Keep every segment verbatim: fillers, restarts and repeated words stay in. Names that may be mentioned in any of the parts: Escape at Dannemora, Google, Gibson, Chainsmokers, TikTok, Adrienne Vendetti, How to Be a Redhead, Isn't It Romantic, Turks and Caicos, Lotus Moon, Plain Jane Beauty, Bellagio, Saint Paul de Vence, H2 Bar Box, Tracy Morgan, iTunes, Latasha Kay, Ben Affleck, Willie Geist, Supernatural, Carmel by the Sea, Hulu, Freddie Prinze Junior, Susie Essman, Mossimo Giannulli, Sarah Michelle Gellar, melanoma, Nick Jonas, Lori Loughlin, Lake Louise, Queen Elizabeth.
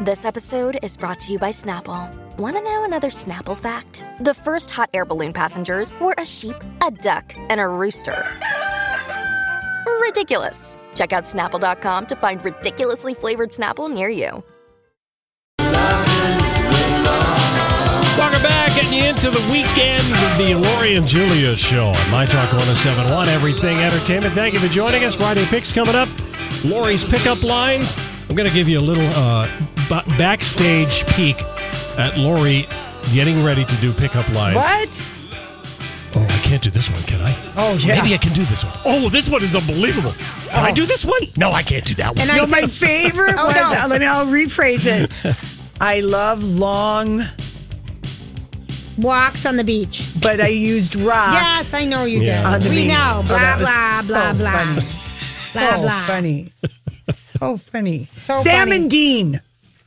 This episode is brought to you by Snapple. Want to know another Snapple fact? The first hot air balloon passengers were a sheep, a duck, and a rooster. Ridiculous. Check out Snapple dot com to find ridiculously flavored Snapple near you. Welcome back. Getting you into the weekend with the Lori and Julia show on My Talk ten seventy-one, Everything Entertainment. Thank you for joining us. Friday Picks coming up. Lori's pickup lines. I'm going to give you a little uh, b- backstage peek at Lori getting ready to do pickup lines. What? Oh, I can't do this one, can I? Oh, yeah. Maybe I can do this one. Oh, this one is unbelievable. Can oh. I do this one? No, I can't do that one. And I, no, my favorite oh, was, no. let me, I'll rephrase it. I love long walks on the beach. But I used rocks. Yes, I know you did. Yeah. On the we beach. We know. Blah, oh, blah, blah, so blah. Funny. Blah, so blah. funny. So funny. So Sam funny. and Dean.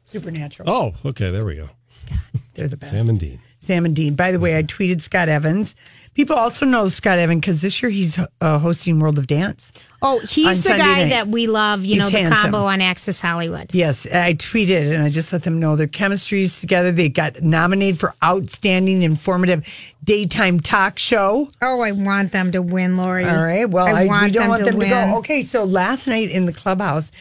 Supernatural. Oh, okay. There we go. God, they're the best. Sam and Dean. Sam and Dean. By the way, I tweeted Scott Evans. People also know Scott Evans because this year he's uh, hosting World of Dance. Oh, he's the Sunday guy night. that we love, you he's know, the handsome. combo on Access Hollywood. Yes, I tweeted and I just let them know their chemistry is together. They got nominated for Outstanding Informative Daytime Talk Show. Oh, I want them to win, Lori. All right, well, I, I want we don't them want to them win. to go. Okay, so last night in the clubhouse,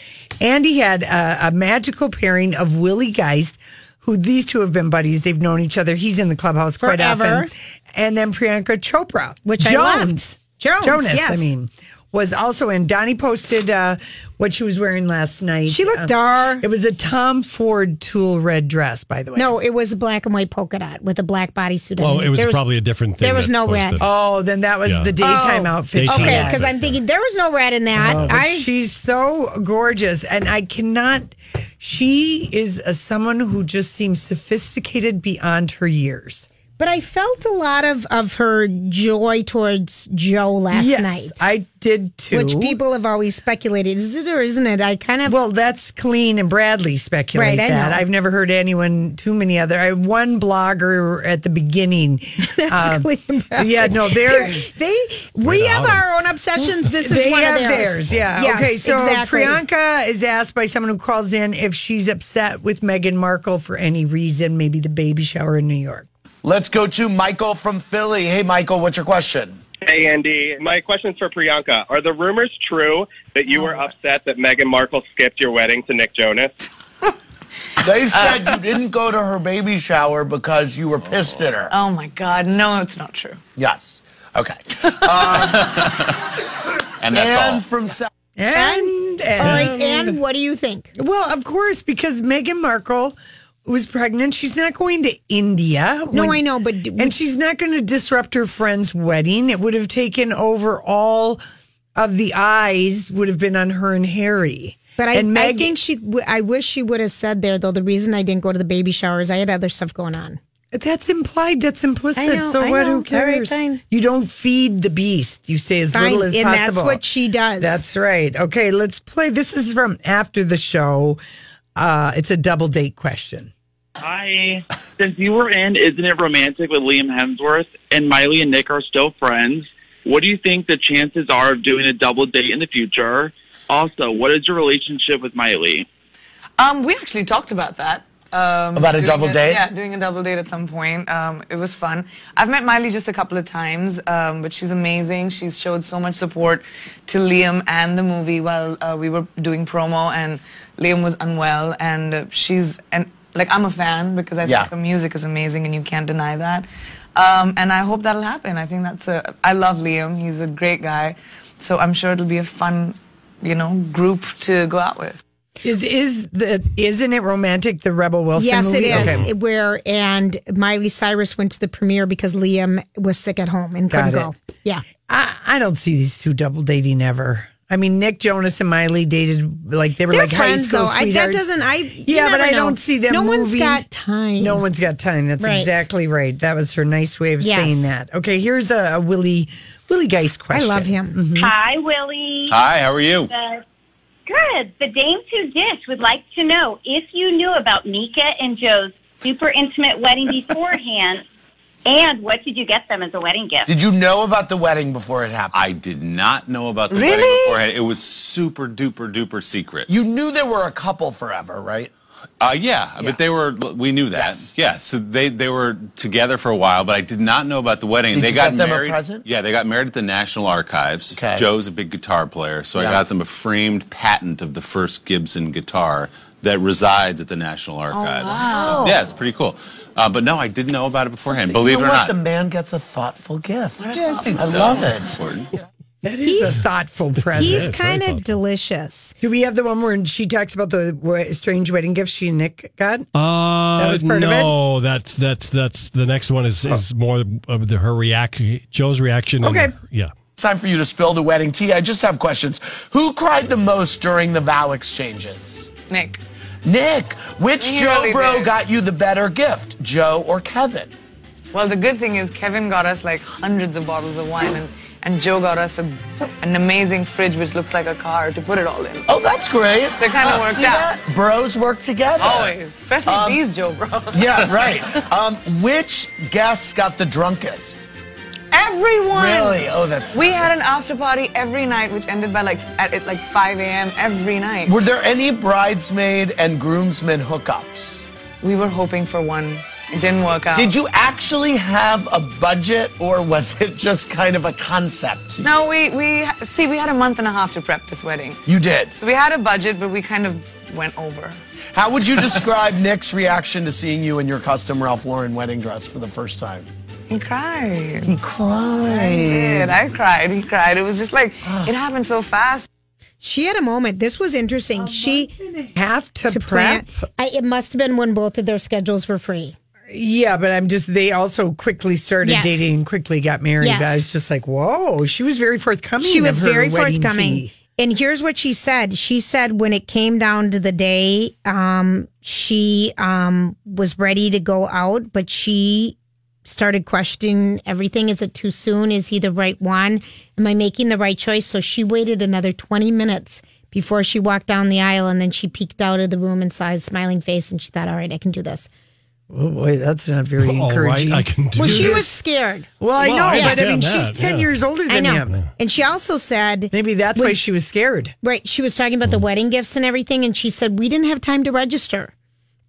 Andy had a, a magical pairing of Willie Geist, who these two have been buddies. They've known each other. He's in the clubhouse quite Forever. often. And then Priyanka Chopra, which Jones. I loved. Jones, Jonas, yes. I mean, was also in. Donnie posted uh, what she was wearing last night. She looked uh, dar. It was a Tom Ford tulle red dress, by the way. No, it was a black and white polka dot with a black bodysuit. Well, it was there probably was, a different thing. There was no red. Oh, then that was yeah. the daytime oh, outfit. Daytime okay, because I'm thinking there was no red in that. Oh, I, she's so gorgeous, and I cannot. She is a, someone who just seems sophisticated beyond her years. But I felt a lot of, of her joy towards Joe last yes, night. I did too. Which people have always speculated. Is it or isn't it? I kind of. Well, that's Colleen and Bradley speculate right, that. I know. I've never heard anyone, too many other. I one blogger at the beginning. That's um, Colleen and Bradley. Yeah, no, they're. they, we Without have them. our own obsessions. This is one of theirs. They have theirs, yeah. Yes, okay, so exactly. Priyanka is asked by someone who calls in if she's upset with Meghan Markle for any reason, maybe the baby shower in New York. Let's go to Michael from Philly. Hey, Michael, what's your question? Hey, Andy. My question is for Priyanka. Are the rumors true that you oh. were upset that Meghan Markle skipped your wedding to Nick Jonas? They said uh, you didn't go to her baby shower because you were pissed at her. Oh, my God. No, it's not true. Yes. Okay. Uh, and that's and all. From South- and, and, and. And what do you think? Well, of course, because Meghan Markle was pregnant. She's not going to India. No, when, I know, but... We, and she's not going to disrupt her friend's wedding. It would have taken over all of the eyes would have been on her and Harry. But I, and Meg, I think she... I wish she would have said there, though, the reason I didn't go to the baby shower is I had other stuff going on. That's implied. That's implicit. I know, so I what? Know. Who cares? Right, you don't feed the beast. You say as fine. little as and possible. And that's what she does. That's right. Okay, let's play. This is from after the show. Uh, it's a double date question. I, since you were in Isn't It Romantic with Liam Hemsworth and Miley and Nick are still friends, what do you think the chances are of doing a double date in the future? Also, what is your relationship with Miley? Um, we actually talked about that. Um, about a double a, date? Yeah, doing a double date at some point. Um, it was fun. I've met Miley just a couple of times, um, but she's amazing. She's showed so much support to Liam and the movie while uh, we were doing promo, and Liam was unwell, and uh, she's... an Like, I'm a fan because I think yeah. her music is amazing and you can't deny that. Um, and I hope that'll happen. I think that's a... I love Liam. He's a great guy. So I'm sure it'll be a fun, you know, group to go out with. Is is the Isn't It Romantic, the Rebel Wilson yes, movie? Yes, it is. Okay. Where and Miley Cyrus went to the premiere because Liam was sick at home and Got couldn't it. go. Yeah. I, I don't see these two double dating ever. I mean, Nick Jonas and Miley dated, like, they were They're like friends, high school though. sweethearts. I, that doesn't, I, yeah, but know. I don't see them. No moving. one's got time. No one's got time. That's right. exactly right. That was her nice way of yes. saying that. Okay, here's a, a Willie, Willie Geist question. I love him. Mm-hmm. Hi, Willie. Hi, how are you? The, good. The Dame to Dish would like to know if you knew about Mika and Joe's super intimate wedding beforehand. And what did you get them as a wedding gift? Did you know about the wedding before it happened? I did not know about the really? wedding beforehand. It was super duper duper secret. You knew they were a couple forever, right? Uh, yeah, yeah, but they were, we knew that. Yes. Yeah, so they, they were together for a while, but I did not know about the wedding. Did they you got get them married, a present? Yeah, they got married at the National Archives. Okay. Joe's a big guitar player, so yeah. I got them a framed patent of the first Gibson guitar that resides at the National Archives. Oh, wow. So, yeah, it's pretty cool. Uh, but no, I didn't know about it beforehand, Something. believe you know it or what? not. The man gets a thoughtful gift. I, I so. love it. Yeah. That is he's, a thoughtful present. He's kind of delicious. Do we have the one where she talks about the strange wedding gifts she and Nick got? Uh, that was part no, of it? No, that's, that's, that's, the next one is, oh. is more of the, her reaction, Joe's reaction. Okay. And, yeah. It's time for you to spill the wedding tea. I just have questions. Who cried the most during the vow exchanges? Nick. Nick, which he Joe really bro did. got you the better gift, Joe or Kevin? Well, the good thing is Kevin got us like hundreds of bottles of wine, and, and Joe got us a, an amazing fridge which looks like a car to put it all in. Oh, that's great. So it kind of uh, worked out. That? Bros work together. Always, especially um, these Joe bros. Yeah, right. Um, which guests got the drunkest? Everyone. Really? Oh, that's. We had an after party every night, which ended by like at, at like five a.m. every night. Were there any bridesmaid and groomsmen hookups? We were hoping for one. It didn't work out. Did you actually have a budget, or was it just kind of a concept? No, we we see we had a month and a half to prep this wedding. You did. So we had a budget, but we kind of went over. How would you describe Nick's reaction to seeing you in your custom Ralph Lauren wedding dress for the first time? He cried. He cried. I did. I cried. He cried. It was just like, it happened so fast. She had a moment. This was interesting. Oh, she have to, to prep. prep. I, it must have been when both of their schedules were free. Yeah, but I'm just, they also quickly started yes. dating and quickly got married. Yes. I was just like, whoa, she was very forthcoming. She was very forthcoming. Tea. And here's what she said. She said when it came down to the day, um, she um, was ready to go out, but she... started questioning everything. Is it too soon? Is he the right one? Am I making the right choice? So she waited another twenty minutes before she walked down the aisle, and then she peeked out of the room and saw his smiling face, and she thought, all right, I can do this. Oh, boy, that's not very oh, encouraging. Right, I can do well, this. She was scared. Well, I well, know, I but I mean, that. she's ten yeah. years older than I know. him. And she also said... Maybe that's when, why she was scared. Right, she was talking about the wedding gifts and everything, and she said, we didn't have time to register.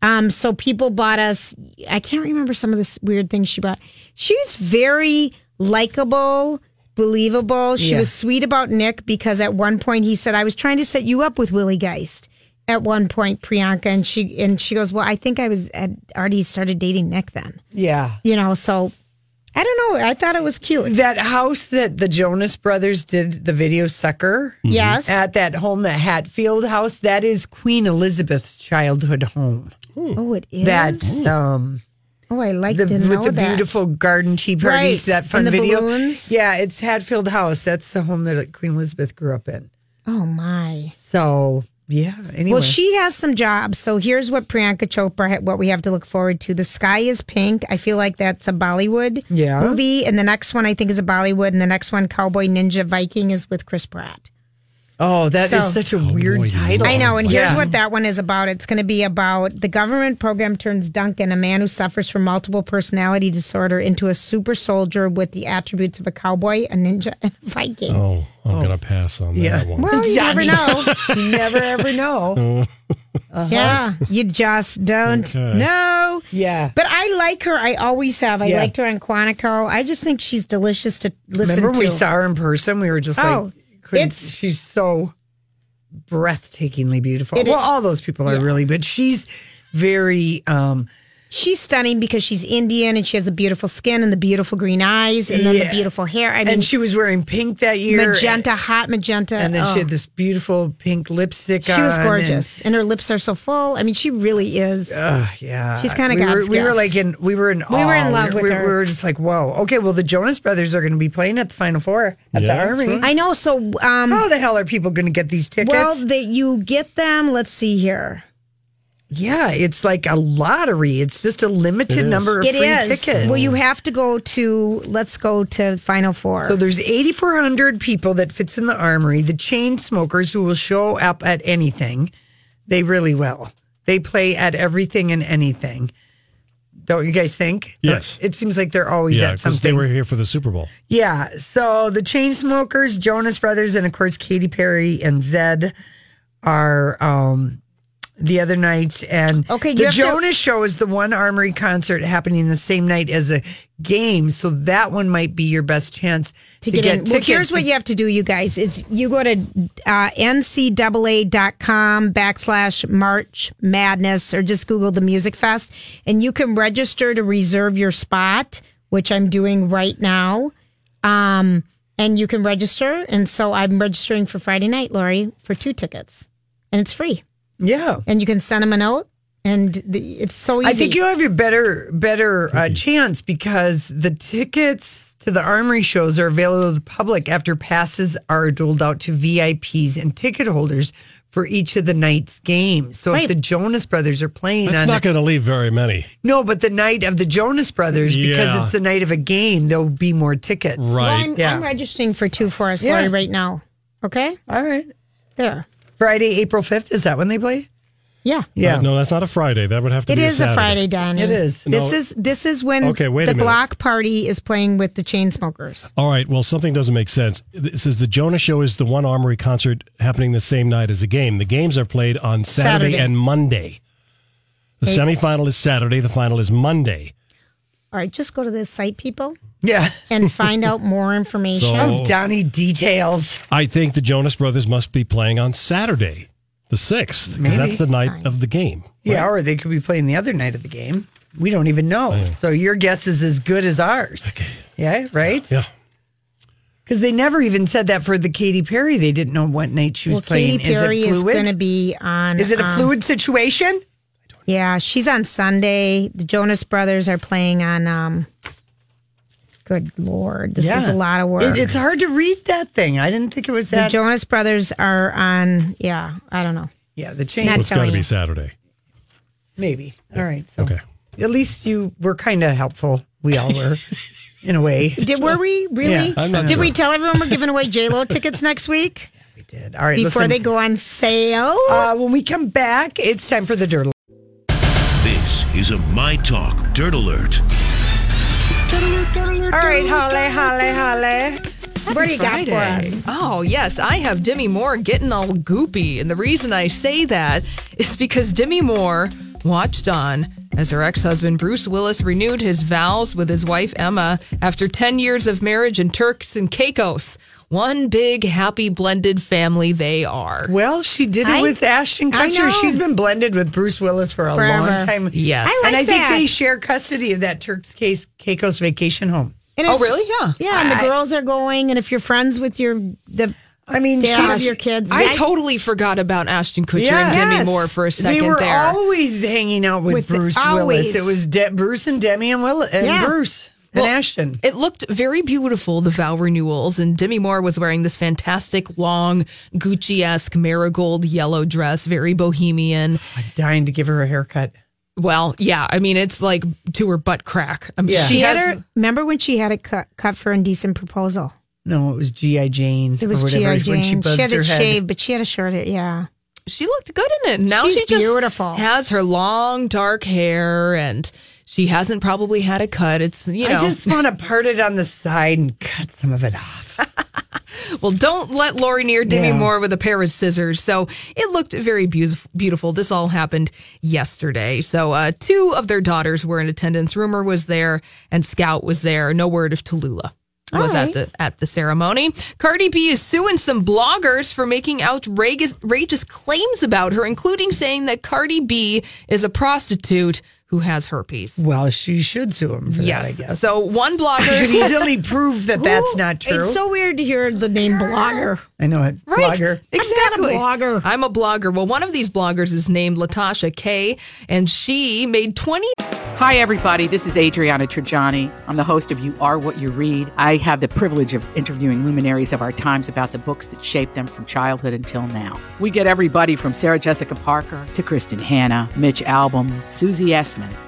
Um, so people bought us, I can't remember some of the weird things she bought. She was very likable, believable. She yeah. was sweet about Nick because at one point he said, I was trying to set you up with Willie Geist at one point, Priyanka. And she, and she goes, well, I think I was I'd already started dating Nick then. Yeah. You know, so I don't know. I thought it was cute. That house that the Jonas Brothers did the video Sucker. Mm-hmm. Yes. At that home, the Hatfield House, that is Queen Elizabeth's childhood home. Oh, it is? That's, um... Oh, I like to know that. With the beautiful garden tea parties, right. that fun and the video. Balloons. Yeah, it's Hatfield House. That's the home that Queen Elizabeth grew up in. Oh, my. So, yeah, anyway. Well, she has some jobs. So here's what Priyanka Chopra, what we have to look forward to. The Sky is Pink. I feel like that's a Bollywood yeah. movie. And the next one, I think, is a Bollywood. And the next one, Cowboy Ninja Viking, is with Chris Pratt. Oh, that so, is such a weird oh boy, title. I know, and here's yeah. what that one is about. It's going to be about the government program turns Duncan, a man who suffers from multiple personality disorder, into a super soldier with the attributes of a cowboy, a ninja, and a Viking. Oh, I'm oh. going to pass on yeah. that one. Well, you Johnny. never know. You never, ever know. Uh-huh. Yeah, you just don't okay. know. Yeah. But I like her. I always have. I yeah. liked her on Quantico. I just think she's delicious to listen Remember to. Remember we saw her in person? We were just oh. like... It's, she's so breathtakingly beautiful. Well, all those people are yeah. really, but she's very um, she's stunning because she's Indian and she has the beautiful skin and the beautiful green eyes and then yeah. the beautiful hair. I mean, and she was wearing pink that year. Magenta, and, hot magenta. And then oh. she had this beautiful pink lipstick she on. She was gorgeous. And, and her lips are so full. I mean, she really is. Uh, yeah. She's kind of we God's were, We were like in, we were in awe. We were in love we were, with we, her. We were just like, whoa. Okay, well, the Jonas Brothers are going to be playing at the Final Four at yeah. the Army. I know. So um, how the hell are people going to get these tickets? Well, they, you get them. Let's see here. Yeah, it's like a lottery. It's just a limited number of it free is. tickets. Well, you have to go to, let's go to Final Four. So there's eighty-four hundred people that fits in the Armory. The Chainsmokers, who will show up at anything, they really will. They play at everything and anything. Don't you guys think? Yes. It seems like they're always yeah, at something. Yeah, because they were here for the Super Bowl. Yeah, so the Chainsmokers, Jonas Brothers, and of course Katy Perry and Zed are... Um, the other nights, and okay, the Jonas to- show is the one Armory concert happening the same night as a game, so that one might be your best chance to, to get, get in. Well, here's what you have to do, you guys. It's you go to uh, N C A A dot com backslash March Madness, or just Google the Music Fest, and you can register to reserve your spot, which I'm doing right now. Um, and you can register, and so I'm registering for Friday night, Lori, for two tickets, and it's free. Yeah, and you can send them a note, and the, it's so easy. I think you have your better better uh, chance because the tickets to the Armory shows are available to the public after passes are doled out to V I Ps and ticket holders for each of the night's games. So right. if the Jonas Brothers are playing, that's on not going to leave very many. No, but the night of the Jonas Brothers, yeah. because it's the night of a game, there'll be more tickets. Right? Well, I'm, yeah. I'm registering for two for us yeah. right now. Okay. All right. There. Friday, April fifth, is that when they play? Yeah. Yeah. No, that's not a Friday. That would have to it be a It is Saturday. a Friday, Donnie. It is. This no. is this is when okay, the block party is playing with the Chainsmokers. All right. Well, something doesn't make sense. It says the Jonas Show is the one Armory concert happening the same night as a game. The games are played on Saturday, Saturday. and Monday. The April. semifinal is Saturday. The final is Monday. All right. Just go to this site, people. Yeah. And find out more information. So, Donnie details. I think the Jonas Brothers must be playing on Saturday, the sixth, because that's the night Fine. of the game. Right? Yeah, or they could be playing the other night of the game. We don't even know. Yeah. So your guess is as good as ours. Okay. Yeah, right? Yeah. Because they never even said that for the Katy Perry. They didn't know what night she was well, playing. Katy Perry is, is going to be on... Is it a um, fluid situation? I don't know. Yeah, she's on Sunday. The Jonas Brothers are playing on... Um, Good Lord, this yeah. is a lot of work. It, it's hard to read that thing. I didn't think it was that. The Jonas Brothers are on, yeah, I don't know. Yeah, the change. Well, it's got to be Saturday. Maybe. Yeah. All right. So okay. At least you were kind of helpful. We all were, in a way. Did Were we? Really? Yeah, I'm not did sure. we tell everyone we're giving away J-Lo tickets next week? Yeah, we did. All right, Before listen. they go on sale? Uh, when we come back, it's time for the Dirt Alert. This is a My Talk Dirt Alert. All right, Holly, Holly, Holly. What do you got for us? Oh, yes. I have Demi Moore getting all goopy. And the reason I say that is because Demi Moore watched on as her ex-husband Bruce Willis renewed his vows with his wife Emma after ten years of marriage in Turks and Caicos. One big, happy, blended family they are. Well, she did it I, with Ashton Kutcher. She's been blended with Bruce Willis for a Forever. long time. Yes. I like and I that. think they share custody of that Turks Caicos vacation home. And oh, really? Yeah. Yeah, and I, the girls are going, and if you're friends with your... the. I mean, she's your kids. I, I totally forgot about Ashton Kutcher yeah, and Demi yes. Moore for a second there. They were there. always hanging out with, with Bruce always. Willis. It was De- Bruce and Demi and, Will- and yeah. Bruce. Well, Ashton. It looked very beautiful, the vow renewals, and Demi Moore was wearing this fantastic, long, Gucci-esque marigold yellow dress, very bohemian. I'm dying to give her a haircut. Well, yeah, I mean, it's like to her butt crack. I mean, yeah. she, she had has, her, remember when she had it cut, cut for Indecent Proposal? No, it was G I. Jane. It was G I. Jane. She, she had it shaved, but she had a short hair, yeah. She looked good in it. Now She's she just beautiful. has her long, dark hair and... She hasn't probably had a cut. It's you know. I just want to part it on the side and cut some of it off. Well, don't let Lori near Demi yeah. Moore with a pair of scissors. So it looked very beautiful. This all happened yesterday. So uh, two of their daughters were in attendance. Rumor was there and Scout was there. No word of Tallulah. was right. at the at the ceremony. Cardi B is suing some bloggers for making outrageous, outrageous claims about her, including saying that Cardi B is a prostitute who has herpes. Well, she should sue him for yes. that, I guess. So one blogger could easily prove that who, that's not true. It's so weird to hear the name blogger. I know it. Right. Blogger. Exactly. I'm not a blogger. I'm a blogger. Well, one of these bloggers is named Latasha Kay, and she made twenty. Hi, everybody. This is Adriana Trigiani. I'm the host of You Are What You Read. I have the privilege of interviewing luminaries of our times about the books that shaped them from childhood until now. We get everybody from Sarah Jessica Parker to Kristen Hanna, Mitch Albom, Susie Essman,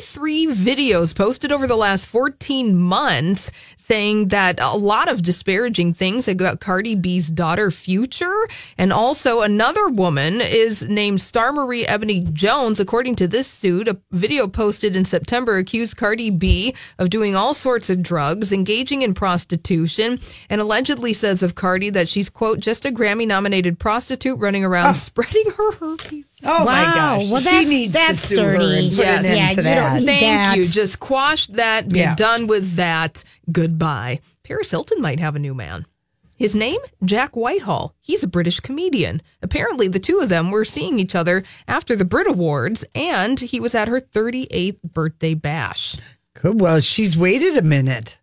Three videos posted over the last fourteen months saying that a lot of disparaging things about Cardi B's daughter Future, and also another woman is named Star Marie Ebony Jones. According to this suit, a video posted in September accused Cardi B of doing all sorts of drugs, engaging in prostitution, and allegedly says of Cardi that she's, quote, just a Grammy nominated prostitute running around oh. spreading her herpes. Oh wow. my gosh. Well, that's, she needs that's to sue dirty. Her and put yes. an yeah, end to that. Thank that. you. Just quash that. Be yeah. done with that. Goodbye. Paris Hilton might have a new man. His name? Jack Whitehall. He's a British comedian. Apparently, the two of them were seeing each other after the Brit Awards, and he was at her thirty-eighth birthday bash. Good. Well, she's waited a minute.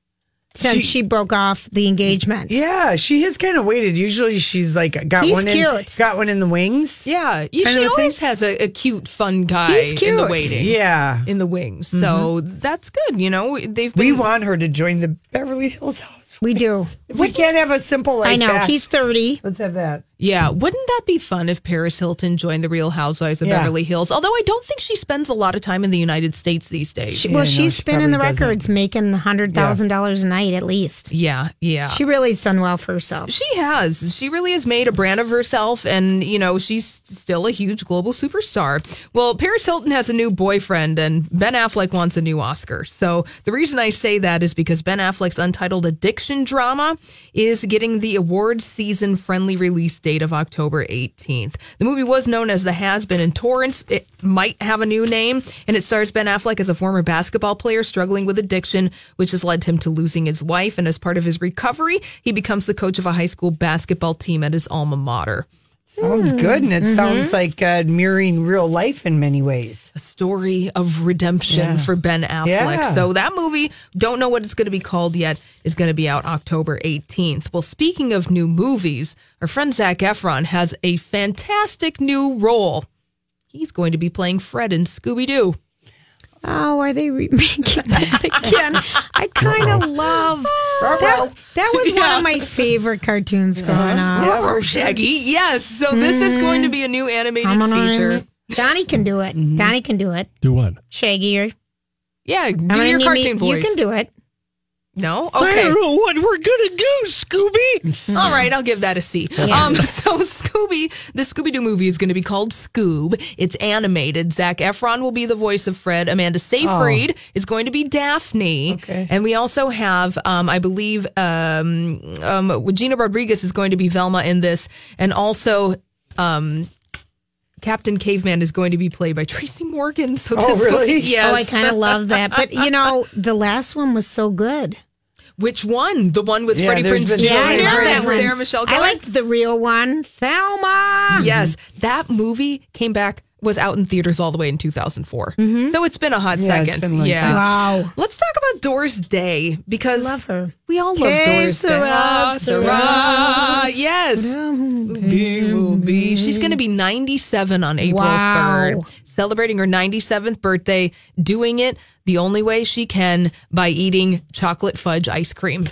Since she, she broke off the engagement. Yeah, she has kind of waited. Usually she's like got He's one in cute. got one in the wings. Yeah. You, she always thing. has a, a cute, fun guy He's cute. in the waiting. Yeah. In the wings. Mm-hmm. So that's good, you know. They've been, We want her to join the Beverly Hills House. We do. If we can't have a simple like I know. That. He's thirty. Let's have that. Yeah, wouldn't that be fun if Paris Hilton joined the Real Housewives of yeah. Beverly Hills? Although I don't think she spends a lot of time in the United States these days. She, well, yeah, she's no, she spinning the records, doesn't. making one hundred thousand dollars yeah. a night at least. Yeah, yeah. She really has done well for herself. She has. She really has made a brand of herself, and, you know, she's still a huge global superstar. Well, Paris Hilton has a new boyfriend, and Ben Affleck wants a new Oscar. So the reason I say that is because Ben Affleck's untitled addiction drama is getting the awards season friendly release date of October eighteenth. The movie was known as The Has-Been in Torrance. It might have a new name, and it stars Ben Affleck as a former basketball player struggling with addiction, which has led him to losing his wife. And as part of his recovery, he becomes the coach of a high school basketball team at his alma mater. Sounds good, and it mm-hmm. sounds like uh, mirroring real life in many ways. A story of redemption yeah. for Ben Affleck. Yeah. So that movie, don't know what it's going to be called yet, is going to be out October eighteenth. Well, speaking of new movies, our friend Zac Efron has a fantastic new role. He's going to be playing Fred in Scooby-Doo. Oh, are they remaking that again? I kind of love that. That was yeah. one of my favorite cartoons growing up. Yeah, oh, Shaggy. Yes. So mm. this is going to be a new animated feature. An, Donnie can do it. Mm-hmm. Donnie can do it. Do what? Shaggy. Or, yeah, do I your cartoon me, voice. You can do it. No? Okay. I don't know what we're going to do, Scooby. All right, I'll give that a C. Yeah. Um, so Scooby, the Scooby-Doo movie is going to be called Scoob. It's animated. Zac Efron will be the voice of Fred. Amanda Seyfried oh. is going to be Daphne. Okay. And we also have, um, I believe, um, um, Gina Rodriguez is going to be Velma in this. And also... Um, Captain Caveman is going to be played by Tracy Morgan. So this oh, really? One, yes. Oh, I kind of love that. But, you know, the last one was so good. Which one? The one with yeah, Freddie Prinze Junior Yeah, I know that one. Sarah Michelle Gellar. I liked the real one. Thelma. Yes. That movie came back, was out in theaters all the way in two thousand four. Mm-hmm. So it's been a hot yeah, second. It's been a yeah. time. Wow. Let's talk about Doris Day, because love her. We all love hey, Doris Sarah, Day. Sarah, Sarah. Yes. Be, will be. She's going to be ninety-seven on April third, wow. celebrating her ninety-seventh birthday, doing it the only way she can by eating chocolate fudge ice cream.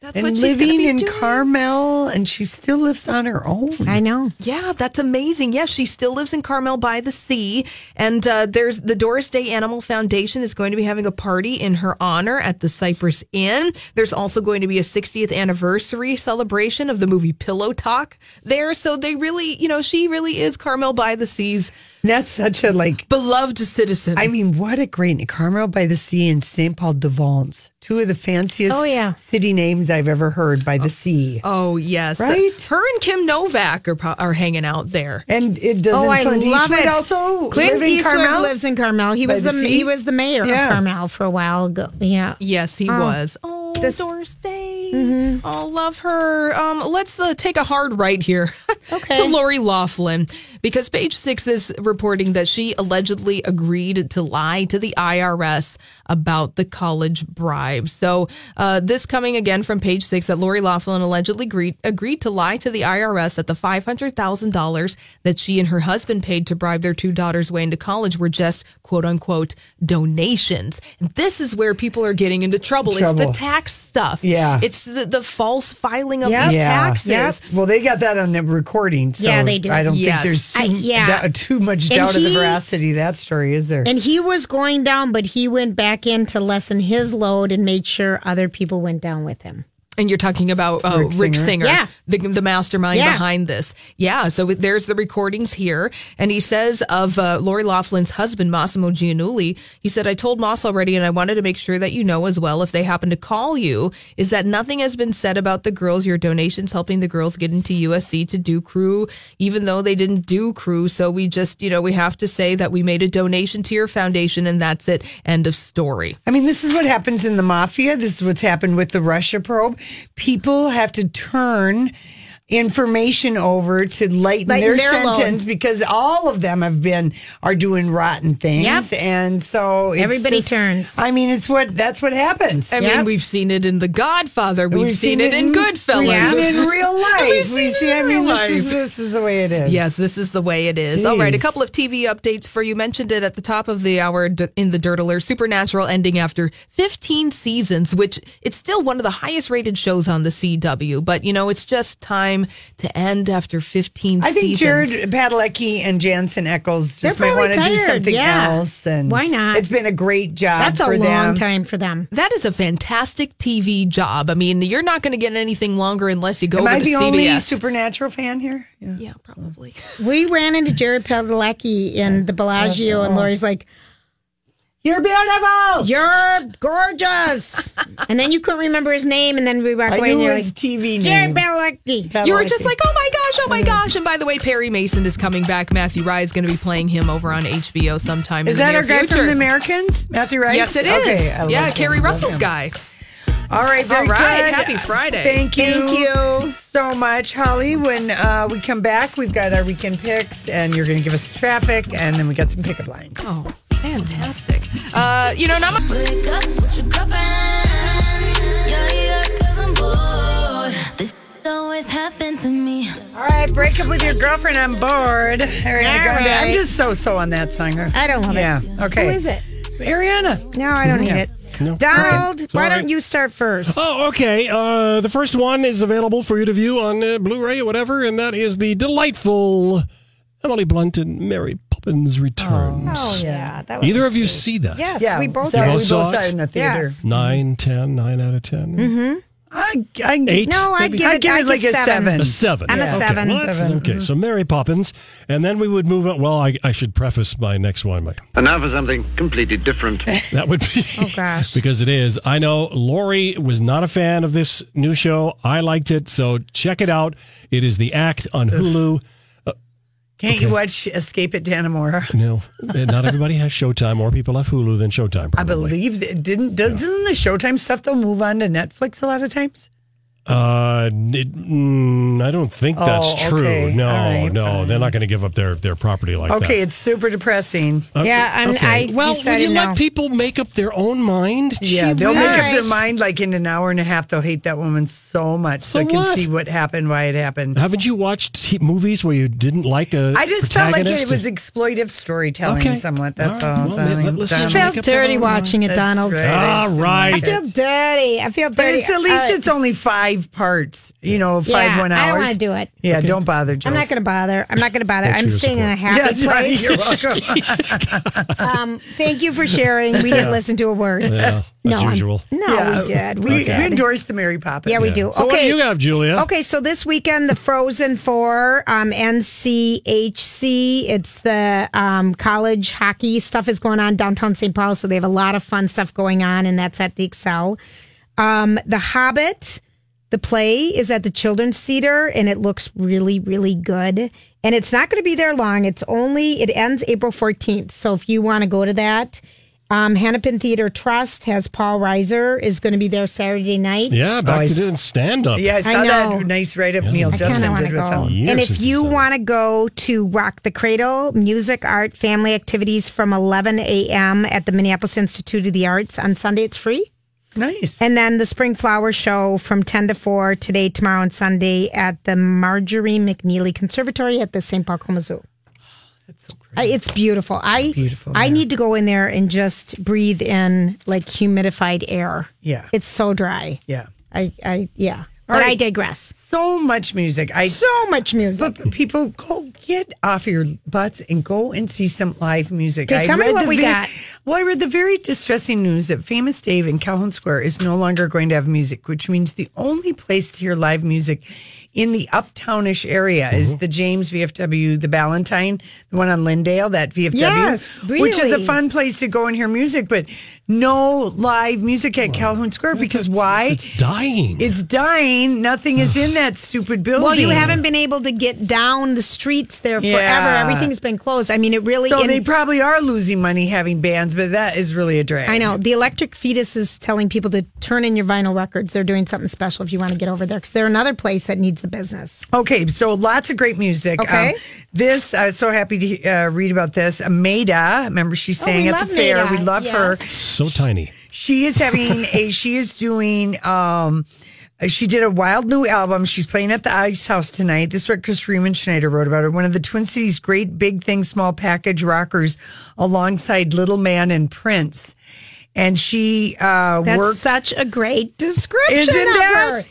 That's and what she's living in doing. Carmel, and she still lives on her own. I know. Yeah, that's amazing. Yeah, she still lives in Carmel by the Sea. And uh, there's the Doris Day Animal Foundation is going to be having a party in her honor at the Cypress Inn. There's also going to be a sixtieth anniversary celebration of the movie Pillow Talk there. So they really, you know, she really is Carmel by the Sea's. That's such a like beloved citizen. I mean, what a great Carmel by the Sea and Saint Paul de Vence. Two of the fanciest oh, yeah. city names I've ever heard by the oh, sea. Oh, yes. Right? Her and Kim Novak are are hanging out there. And it doesn't oh, I Clint love Eastwood it. also Clint Eastwood lives in Carmel. He was the, the he was the mayor yeah. of Carmel for a while ago. Yeah. Yes, he oh. was. Oh, this, Doris Day. Mm-hmm. Oh, love her. Um, let's uh, take a hard right here okay. to Lori Loughlin, because Page Six is reporting that she allegedly agreed to lie to the I R S about the college bribe. So uh, this coming again from Page Six, that Lori Loughlin allegedly agreed, agreed to lie to the I R S that the five hundred thousand dollars that she and her husband paid to bribe their two daughters way into college were just, quote unquote, donations. And this is where people are getting into trouble. trouble. It's the tax stuff. Yeah. It's the, the false filing of yeah. these yeah. taxes. Yeah. Well, they got that on the recording. So yeah, they do. I don't yes. think there's too, I, yeah. da- too much and doubt he, of the veracity of that story, is there? And he was going down, but he went back in to lessen his load and made sure other people went down with him. And you're talking about uh, Rick Singer, Rick Singer yeah. the, the mastermind yeah. behind this. Yeah, so there's the recordings here. And he says of uh, Lori Loughlin's husband, Mossimo Giannulli, he said, I told Moss already, and I wanted to make sure that you know as well, if they happen to call you, is that nothing has been said about the girls, your donations helping the girls get into U S C to do crew, even though they didn't do crew. So we just, you know, we have to say that we made a donation to your foundation, and that's it. End of story. I mean, this is what happens in the mafia. This is what's happened with the Russia probe. People have to turn information over to lighten, lighten their, their sentence load. Because all of them have been are doing rotten things, yep. and so it's everybody just, turns. I mean, it's what that's what happens. I yep. mean, we've seen it in The Godfather. We've, we've seen, seen it in, in Goodfellas. We've yeah. seen it in real life. we've seen we've seen, it in I mean, real this life. Is, this is the way it is. Yes, this is the way it is. Jeez. All right, a couple of T V updates for you. Mentioned it at the top of the hour in the Dirtler. Supernatural ending after fifteen seasons, which it's still one of the highest rated shows on the C W. But you know, it's just time to end after fifteen seasons. I think seasons. Jared Padalecki and Jansen Eccles just might want to do something yeah. else. And why not? It's been a great job. That's a for long them. time for them. That is a fantastic T V job. I mean, you're not going to get anything longer unless you go Am over I to C B S. Am I the only Supernatural fan here? Yeah, yeah probably. We ran into Jared Padalecki in the Bellagio, and Lori's like, you're beautiful. You're gorgeous. And then you couldn't remember his name, and then we walked away and you're like, T V Jared Padalecki. You were just like, oh my gosh, oh my gosh. And by the way, Perry Mason is coming back. Matthew Rye is going to be playing him over on H B O sometime in the near future. Is that our guy from The Americans? Matthew Rye? Yes, it is. Okay, like yeah, Kerry Russell's guy. All right, very All right. good. Happy Friday. Thank you. Thank you so much, Holly. When uh, we come back, we've got our weekend picks, and you're going to give us traffic, and then we got some pickup lines. Oh. Fantastic. Uh, you know, now I'm wake up with your girlfriend. Yeah, yeah, cause I'm bored. This always happened to me. All right, break up with your girlfriend. I'm bored. Ariana Grande. Right. I'm just so so on that song. I don't love yeah. it. Yeah. Okay. Who is it? Ariana. No, I don't yeah. need it. No. Donald, right. why don't you start first? Oh, okay. Uh, the first one is available for you to view on uh, Blu-ray or whatever, and that is the delightful Emily Blunt and Mary Poppins Returns. Oh, yeah. That was Either sweet. of you see that? Yes, yeah, we both did. We both saw it in the theater. Yes. Nine, ten, nine out of ten. Mm-hmm. I, I, Eight? No, I give, I give it like a seven. seven. A seven. I'm yeah. a seven. Okay, well, seven. okay. Mm-hmm. So Mary Poppins. And then we would move on. Well, I, I should preface my next one. My, and now for something completely different. That would be. Oh, gosh. Because it is. I know Lori was not a fan of this new show. I liked it. So check it out. It is The Act on Hulu. Can't okay. you watch Escape at Dannemora? No, not everybody has Showtime. More people have Hulu than Showtime. Probably. I believe that didn't doesn't yeah. the Showtime stuff though move on to Netflix a lot of times? Uh, it, mm, I don't think oh, that's true. Okay. No, right, no, fine. They're not going to give up their, their property like okay, that. Okay, it's super depressing. Uh, yeah, I'm, okay. I well, will you no. let people make up their own mind? Yeah, she they'll was. make up their mind like in an hour and a half. They'll hate that woman so much. So, so I can what? see what happened, why it happened. Haven't you watched t- movies where you didn't like a? I just felt like it was exploitative storytelling okay. somewhat. That's all. Right. all well, man, I felt dirty watching it, Donald. All right. I feel dirty. I feel dirty. But it's at least it's only five. Parts, you know, five yeah, one hours. I don't want to do it. Yeah, okay. don't bother. Jones. I'm not going to bother. I'm not going to bother. That's I'm staying support. in a happy yeah, place. You're welcome. um, thank you for sharing. We didn't yeah. listen to a word. Yeah, no, as usual. I'm, no, yeah. we did. We, okay. we endorsed the Mary Poppins. Yeah, we yeah. do. Okay, so what do you have, Julia? Okay, so this weekend the Frozen Four, um, N C H C. It's the um, college hockey stuff is going on downtown Saint Paul. So they have a lot of fun stuff going on, and that's at the Excel. Um, the Hobbit. The play is at the Children's Theater, and it looks really, really good. And it's not going to be there long. It's only, it ends April fourteenth. So if you want to go to that, um, Hennepin Theater Trust has Paul Reiser is going to be there Saturday night. Yeah, back oh, to doing stand-up. Yeah, I saw I that nice write-up yeah, Neil Justin did with go. them. And if you want to go to Rock the Cradle, music, art, family activities from eleven a.m. at the Minneapolis Institute of the Arts on Sunday, it's free. Nice. And then the Spring Flower Show from ten to four today, tomorrow, and Sunday at the Marjorie McNeely Conservatory at the Saint Paul Coma Zoo. That's so great. I, it's beautiful. I beautiful, I yeah. need to go in there and just breathe in like humidified air. Yeah. It's so dry. Yeah. I, I yeah. All but right. I digress. So much music. I So much music. But people, go get off your butts and go and see some live music. Okay, tell me what we very, got. Well, I read the very distressing news that Famous Dave in Calhoun Square is no longer going to have music, which means the only place to hear live music in the uptownish area mm-hmm. is the James V F W, the Ballantine, the one on Lyndale, that V F W, yes, really. Which is a fun place to go and hear music, but no live music at well, Calhoun Square because why? It's dying. It's dying. Nothing is in that stupid building. Well, you haven't been able to get down the streets there forever. Yeah. Everything's been closed. I mean, it really... So in- they probably are losing money having bands, but that is really a drag. I know. The Electric Fetus is telling people to turn in your vinyl records. They're doing something special if you want to get over there because they're another place that needs the business. Okay, so lots of great music. Okay. Um, this, I was so happy to uh, read about this. Maida, remember she sang oh, at the fair. Maida. We love yes. her. So tiny. She is having a, she is doing, um, she did a wild new album. She's playing at the Ice House tonight. This is what Chris Riemann Schneider wrote about her. One of the Twin Cities' great big thing, small package rockers alongside Little Man and Prince. And she uh, That's worked. That's such a great description Isn't of that? her.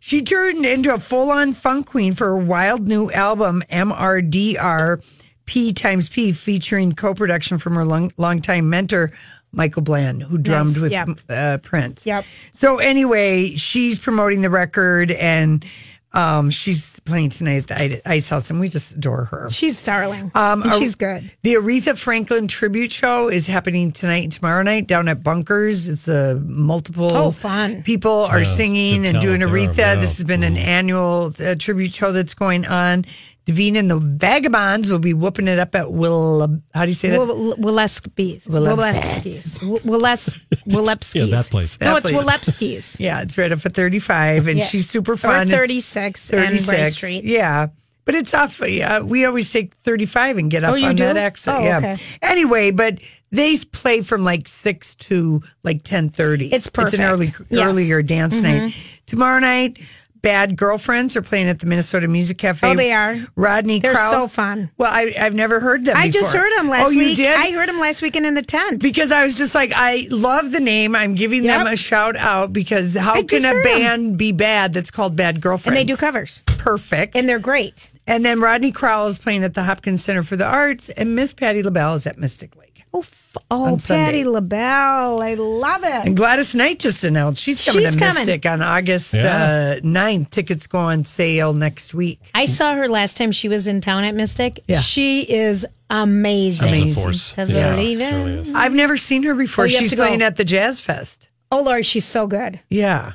She turned into a full-on funk queen for her wild new album, M R D R P times P, featuring co-production from her long, longtime mentor, Michael Bland, who drummed nice. with yep. uh, Prince. Yep. So anyway, she's promoting the record, and um, she's playing tonight at the Ice House, and we just adore her. She's darling, um, and she's good. The Aretha Franklin Tribute Show is happening tonight and tomorrow night down at Bunkers. It's a multiple oh, fun. people yeah, are singing and doing Aretha. There, yeah. This has been an annual uh, tribute show that's going on. Davina and the Vagabonds will be whooping it up at Will. How do you say that? Willesky's. Willesky's. Willesky's. Yeah, that place. No, that it's Willesky's. Yeah, it's right up for thirty-five, and yeah. she's super fun. Or thirty-six and Bray Street. Yeah, but it's off. Uh, we always take thirty-five and get up oh, you on do? that exit. Oh, yeah. Okay. Anyway, but they play from like six to like ten thirty. It's perfect. It's an early, yes. earlier dance mm-hmm. night. Tomorrow night. Bad Girlfriends are playing at the Minnesota Music Cafe. Oh, they are. Rodney Crowell. They're so fun. Well, I, I've never heard them before. I just heard them last week. Oh, you did? I heard them last weekend in the tent. Because I was just like, I love the name. I'm giving yep. them a shout out because how can a band them. be bad that's called Bad Girlfriends? And they do covers. Perfect. And they're great. And then Rodney Crowell is playing at the Hopkins Center for the Arts, and Miss Patti LaBelle is at Mystic Lake. Oh, f- oh Patti LaBelle. I love it. And Gladys Knight just announced she's coming she's to coming. Mystic on August yeah. uh, ninth. Tickets go on sale next week. I saw her last time she was in town at Mystic. Yeah. She is amazing. She's a force. Because yeah. we're leaving. Really I've never seen her before. Oh, she's playing go. at the Jazz Fest. Oh, Lori, she's so good. Yeah.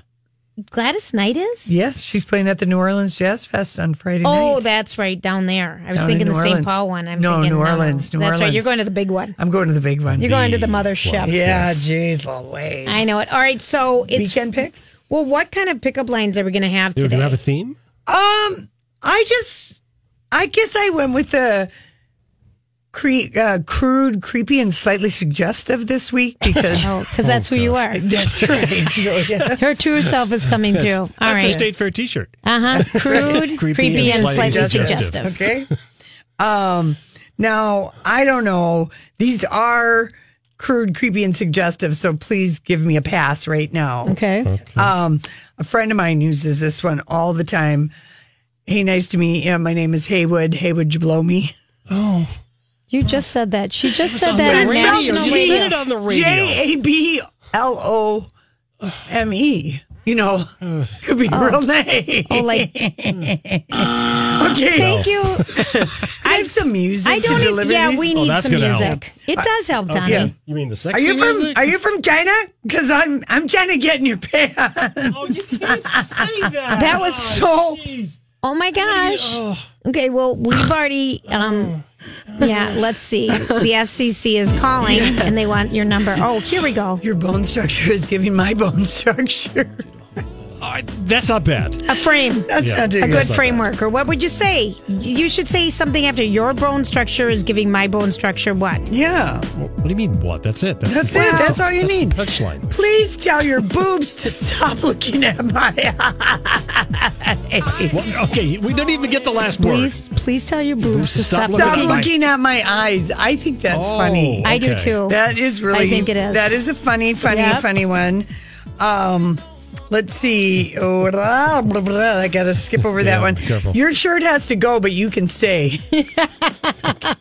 Gladys Knight is? Yes, she's playing at the New Orleans Jazz Fest on Friday night. Oh, that's right, down there. I was down thinking the Saint Paul one. I'm no, thinking, New Orleans, no. New Orleans. That's right, you're going to the big one. I'm going to the big one. You're going to the mothership. Yeah, jeez Louise. I know it. All right, so it's... Weekend picks? Well, what kind of pickup lines are we going to have today? Do you have a theme? Um, I just... I guess I went with the... Cre- uh, crude, creepy, and slightly suggestive this week because oh, oh, that's who gosh. you are. That's right. Her true self is coming that's, through. All that's right. Her State Fair T-shirt. Uh huh. Crude, creepy, creepy, and, and slightly, slightly suggestive. suggestive. Okay. Um, now I don't know. These are crude, creepy, and suggestive. So please give me a pass right now. Okay. okay. Um, a friend of mine uses this one all the time. Hey, nice to meet you. My name is Haywood. Hey, would you blow me? Oh. You just said that. She just said that on national radio. She said it on the radio. J A B L O M E. You know, could be oh. real name. Oh, like. Okay. Thank you. I have some music I don't to deliver e- Yeah, these? we need oh, some music. Help. It does help, Donnie. Okay. Yeah. You mean the sexy are you from, music? Are you from China? Because I'm, I'm trying to get in your pants. Oh, you can't say that. That was oh, so... Geez. Oh, my gosh. Oh. Okay, well, we've already... Um, yeah, let's see. The F C C is calling, and they want your number. Oh, here we go. Your bone structure is giving my bone structure. Uh, that's not bad. A frame. That's yeah, not too a good that's framework. Or what would you say? You should say something after your bone structure is giving my bone structure what? Yeah. What do you mean what? That's it. That's, that's it. Wow. That's all you that's need. Punchline. Please tell your boobs to stop looking at my eyes. What? Okay, we don't even get the last word. Please, please tell your boobs to stop, stop looking, stop looking at, my... at my eyes. I think that's oh, funny. Okay. I do too. That is really. I think it is. That is a funny, funny, yep. funny one. Um. Let's see. Oh, blah, blah, blah. I got to skip over yeah, that one. Careful. Your shirt has to go, but you can stay.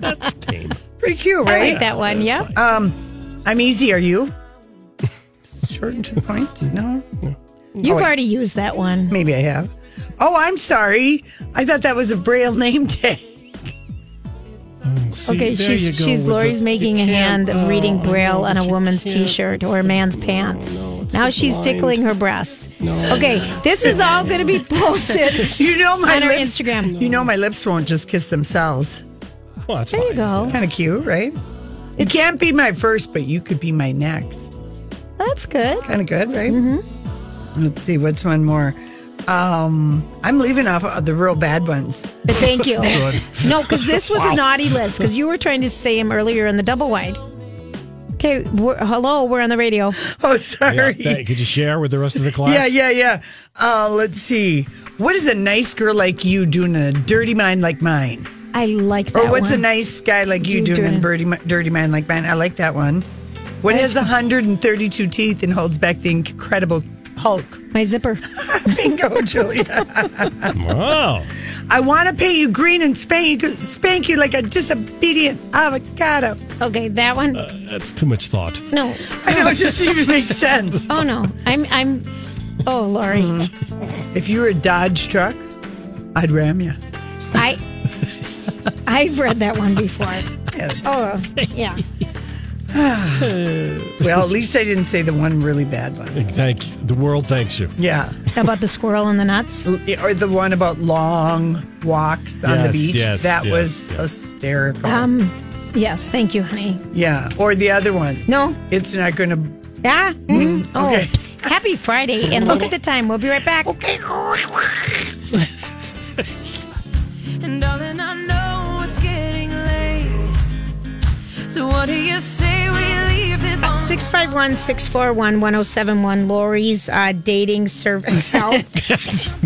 That's tame. Pretty cute, right? I like that one, yeah. yeah. Um, I'm easy, are you? Short and to the point? No? no. You've oh, already I, used that one. Maybe I have. Oh, I'm sorry. I thought that was a Braille name tag. See, okay, she's she's Lori's the, making a hand of reading oh, Braille no, on a woman's T-shirt or a man's pants. No, no, now she's blind. tickling her breasts. No, okay, no. this is all going to be posted you know my on lips, our Instagram. No. You know my lips won't just kiss themselves. Well, that's there fine. you go. Kind of cute, right? It can't be my first, but you could be my next. That's good. Kind of good, right? Mm-hmm. Let's see, what's one more? Um, I'm leaving off of the real bad ones. But thank you. No, because this was wow. a naughty list, because you were trying to say them earlier in the double wide. Okay, we're, hello, we're on the radio. Oh, sorry. Yeah, that, could you share with the rest of the class? Yeah, yeah, yeah. Uh, let's see. What is a nice girl like you doing in a dirty mind like mine? I like that one. Or what's one. a nice guy like you, you doing, doing in a dirty, dirty mind like mine? I like that one. What That's has one hundred thirty-two teeth and holds back the incredible... Hulk. My zipper. Bingo, Julia. Wow. I want to pay you green and spank, spank you like a disobedient avocado. Okay, that one. Uh, that's too much thought. No. I know, it doesn't even make sense. Oh, no. I'm, I'm, oh, Lori. Mm. If you were a Dodge truck, I'd ram you. I, I've read that one before. Yes. Oh, yeah. Well, at least I didn't say the one really bad one. Thank you. The world thanks you. Yeah. About the squirrel and the nuts? Or the one about long walks on yes, the beach. Yes, that yes, was yes. hysterical. Um, yes, thank you, honey. Yeah. Or the other one. No. It's not going to... Yeah? Mm-hmm. Oh. Okay. Happy Friday, and look at the time. We'll be right back. Okay. And darling, I know it's getting late. So what do you say? six five one, six four one, one oh seven one. Lori's uh, dating service help.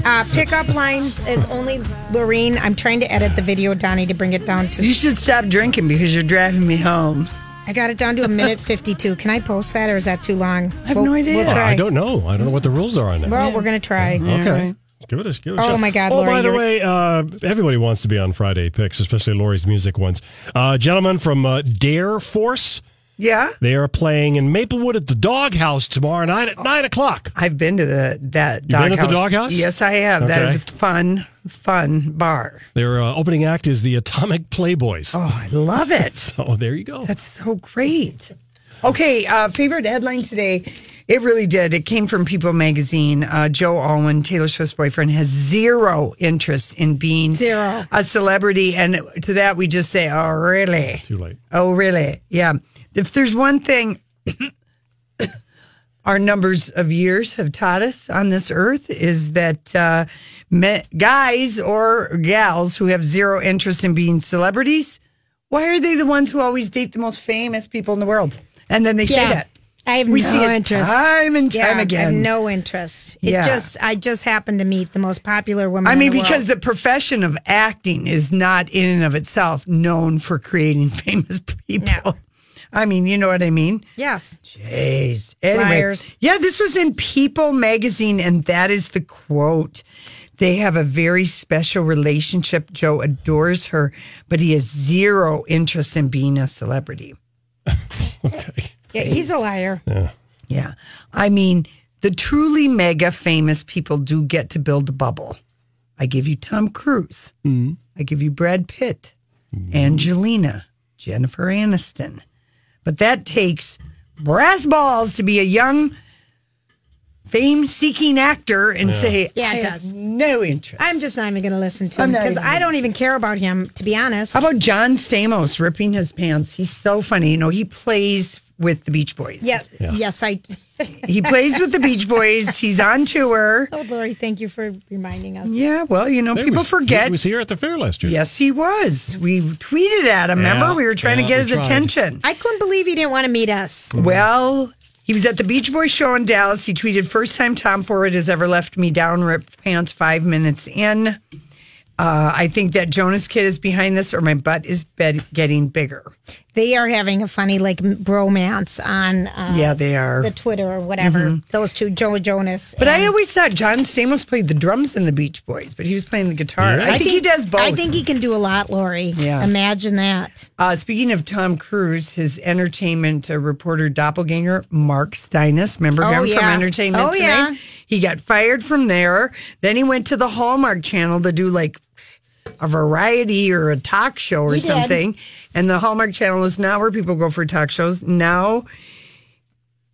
uh, pickup lines is only Lorene. I'm trying to edit the video, Donnie, to bring it down to... You should stop drinking because you're driving me home. I got it down to a minute fifty-two. Can I post that or is that too long? I have we'll, no idea. We'll try. I don't know. I don't know what the rules are on that. Well, yeah. we're going to try. Mm-hmm. Okay. Give it a, give it a oh shot. my God, Lori. Oh, by the way, uh, everybody wants to be on Friday Picks, especially Lori's music ones. Uh, gentlemen from uh, Dare Force... Yeah. They are playing in Maplewood at the Doghouse tomorrow night at nine o'clock. I've been to the, that Doghouse. You've been at the Doghouse? Yes, I have. Okay. That is a fun, fun bar. Their uh, opening act is the Atomic Playboys. Oh, I love it. Oh, there you go. That's so great. Okay, uh, favorite headline today It really did. It came from People magazine. Uh, Joe Alwyn, Taylor Swift's boyfriend, has zero interest in being zero. a celebrity. And to that, we just say, oh, really? Too late. Oh, really? Yeah. If there's one thing our numbers of years have taught us on this earth is that uh, me- guys or gals who have zero interest in being celebrities, why are they the ones who always date the most famous people in the world? And then they yeah. say that. I have we no see it interest. Time and time yeah, again. I have no interest. It yeah. just I just happen to meet the most popular woman. I mean, in the because world. The profession of acting is not in and of itself known for creating famous people. No. I mean, you know what I mean? Yes. Jeez. Anyway, Liars. Yeah, this was in People magazine, and that is the quote. They have a very special relationship. Joe adores her, but he has zero interest in being a celebrity. Okay. Yeah, he's a liar. Yeah. Yeah. I mean, the truly mega famous people do get to build a bubble. I give you Tom Cruise. Mm-hmm. I give you Brad Pitt, mm-hmm. Angelina, Jennifer Aniston. But that takes brass balls to be a young, fame-seeking actor and yeah. say, yeah, it I does. Have no interest. I'm just not even going to listen to him because I don't even care about him, to be honest. How about John Stamos ripping his pants? He's so funny. You know, he plays with the Beach Boys. Yeah. yeah. Yes, I... he plays with the Beach Boys. He's on tour. Oh, Lori, thank you for reminding us. Yeah, well, you know, there people was, forget. He was here at the fair last year. Yes, he was. We tweeted at him, yeah, remember? We were trying yeah, to get his tried. attention. I couldn't believe he didn't want to meet us. Mm-hmm. Well... he was at the Beach Boys show in Dallas. He tweeted, first time Tom Ford has ever left me down, ripped pants five minutes in. Uh, I think that Jonas kid is behind this or my butt is bed- getting bigger. They are having a funny like bromance on uh, yeah, they are. the Twitter or whatever. Mm-hmm. Those two, Joe Jonas. But and- I always thought John Stamos played the drums in the Beach Boys, but he was playing the guitar. Yeah. I, I think, think he does both. I think he can do a lot, Lori. Yeah. Imagine that. Uh, speaking of Tom Cruise, his entertainment uh, reporter doppelganger, Mark Steines, remember oh, him yeah. from Entertainment oh, Tonight? Yeah. He got fired from there. Then he went to the Hallmark Channel to do like a variety or a talk show or he something. Did. And the Hallmark Channel is not where people go for talk shows. Now,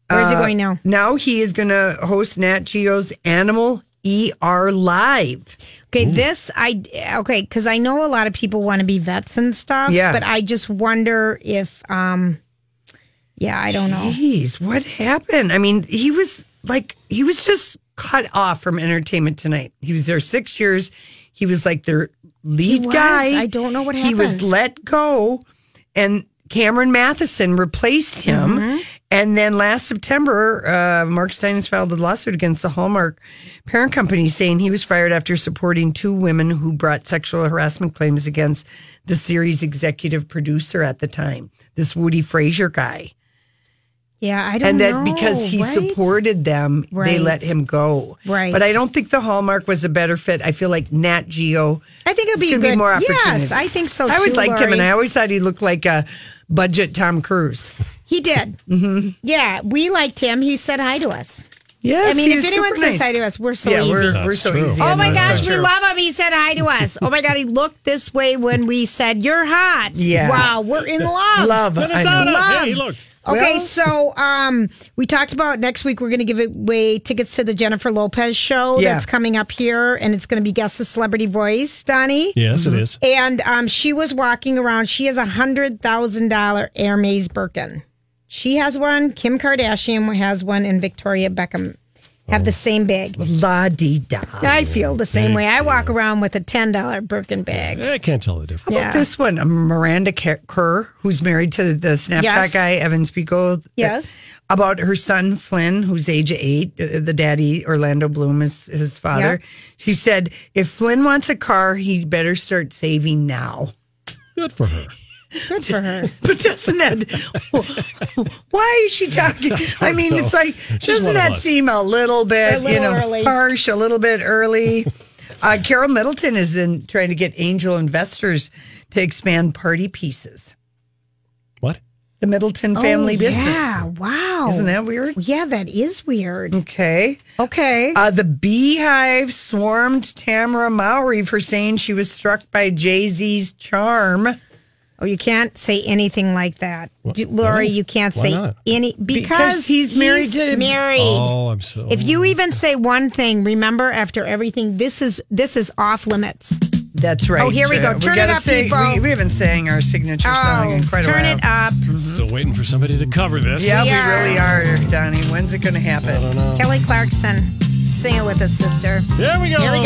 where's uh, he going now? Now he is going to host Nat Geo's Animal E R Live. Okay, Ooh. this, I, okay, because I know a lot of people want to be vets and stuff. Yeah. But I just wonder if, um, yeah, I don't know. Jeez, what happened? I mean, he was like, he was just cut off from Entertainment Tonight. He was there six years. He was like their lead guy. I don't know what happened. He was let go, and Cameron Mathison replaced him. Mm-hmm. And then last September, uh, Mark Steines filed a lawsuit against the Hallmark parent company saying he was fired after supporting two women who brought sexual harassment claims against the series executive producer at the time, this Woody Fraser guy. Yeah, I don't know. And that because he right? supported them, right. they let him go. Right. But I don't think the Hallmark was a better fit. I feel like Nat Geo. I think it'll be good. Be more opportunity. Yes, I think so too. I always liked Lori. him, and I always thought he looked like a budget Tom Cruise. He did. mm-hmm. Yeah, we liked him. He said hi to us. Yes, I mean, if anyone says nice. hi to us, we're so yeah, easy. We're, we're so true. easy. Oh my gosh, we true. love him. He said hi to us. Oh my God, he looked this way when we said you're hot. Yeah. Wow, we're in love. Love. Minnesota. Love. Yeah, he looked. Okay, well, so um, we talked about next week we're going to give away tickets to the Jennifer Lopez show yeah. that's coming up here, and it's going to be Guess the Celebrity Voice, Donnie. Yes, mm-hmm. it is. And um, she was walking around. She has a one hundred thousand dollars Hermes Birkin. She has one. Kim Kardashian has one, and Victoria Beckham have oh. the same bag. La-dee-da. I feel the same Thank way. I walk you. around with a ten dollars Birkin bag. I can't tell the difference. How about yeah. this one? Miranda Kerr, who's married to the Snapchat yes. guy, Evan Spiegel. Yes. That, about her son, Flynn, who's age eight. The daddy, Orlando Bloom, is his father. Yeah. She said, if Flynn wants a car, he better start saving now. Good for her. Good for her. But doesn't that, why is she talking? I mean, it's like, doesn't that seem a little bit, a little you know, early. harsh, a little bit early? uh, Carol Middleton is in trying to get angel investors to expand party pieces. What? The Middleton family oh, business. Yeah, wow. Isn't that weird? Yeah, that is weird. Okay. Okay. Uh, the Beehive swarmed Tamara Mowry for saying she was struck by Jay-Z's charm. Oh, you can't say anything like that. What? Lori, you can't Why say not? any... Because, because he's married he's to... married. Oh, I'm so... If you even say one thing, remember after everything, this is this is off limits. That's right. Oh, here we go. Turn we it up, say, people. We, we haven't sang our signature oh, song in quite a while. Turn it up. Mm-hmm. Still waiting for somebody to cover this. Yeah, we, we really are, Donnie. When's it going to happen? I don't know. Kelly Clarkson, sing it with us, sister. There we go. Here we go.